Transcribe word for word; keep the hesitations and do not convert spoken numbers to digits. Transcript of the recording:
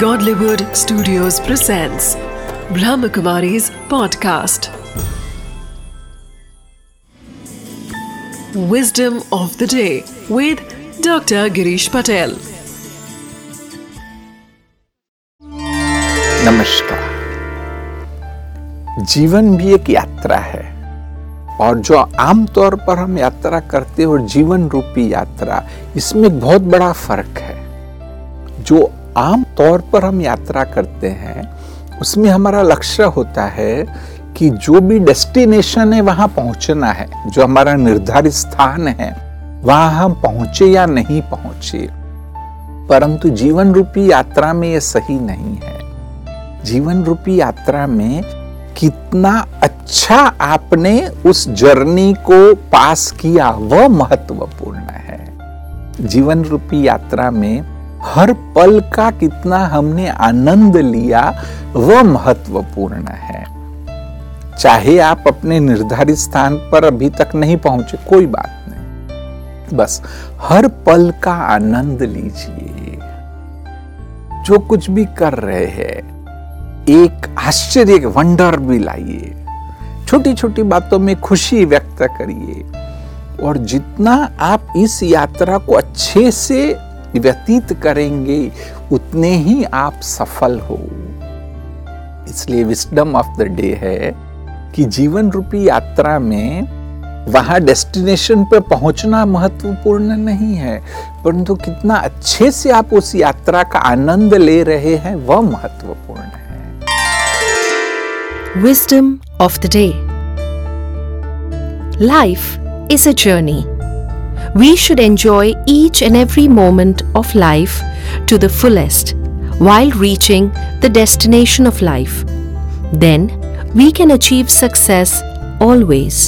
Godlywood Studios presents Brahma Kumari's podcast Wisdom of the Day with Doctor Girish Patel। नमस्कार। जीवन भी एक यात्रा है और जो आमतौर पर हम यात्रा करते हैं और जीवन रूपी यात्रा, इसमें एक बहुत बड़ा फर्क है। जो आम तौर पर हम यात्रा करते हैं उसमें हमारा लक्ष्य होता है कि जो भी डेस्टिनेशन है वहां पहुंचना है, जो हमारा निर्धारित स्थान है वहां हम पहुंचे या नहीं पहुंचे। परंतु जीवन रूपी यात्रा में ये सही नहीं है। जीवन रूपी यात्रा में कितना अच्छा आपने उस जर्नी को पास किया वह महत्वपूर्ण है। जीवन रूपी यात्रा में हर पल का कितना हमने आनंद लिया वह महत्वपूर्ण है। चाहे आप अपने निर्धारित स्थान पर अभी तक नहीं पहुंचे, कोई बात नहीं, बस हर पल का आनंद लीजिए। जो कुछ भी कर रहे हैं एक आश्चर्य, एक वंडर भी लाइए। छोटी छोटी बातों में खुशी व्यक्त करिए और जितना आप इस यात्रा को अच्छे से व्यतीत करेंगे उतने ही आप सफल हो। इसलिए विस्डम ऑफ द डे है कि जीवन रूपी यात्रा में वहां डेस्टिनेशन पर पहुंचना महत्वपूर्ण नहीं है, परंतु कितना अच्छे से आप उस यात्रा का आनंद ले रहे हैं वह महत्वपूर्ण है। Wisdom of the day. Life is a journey. We should enjoy each and every moment of life to the fullest while reaching the destination of life. Then we can achieve success always.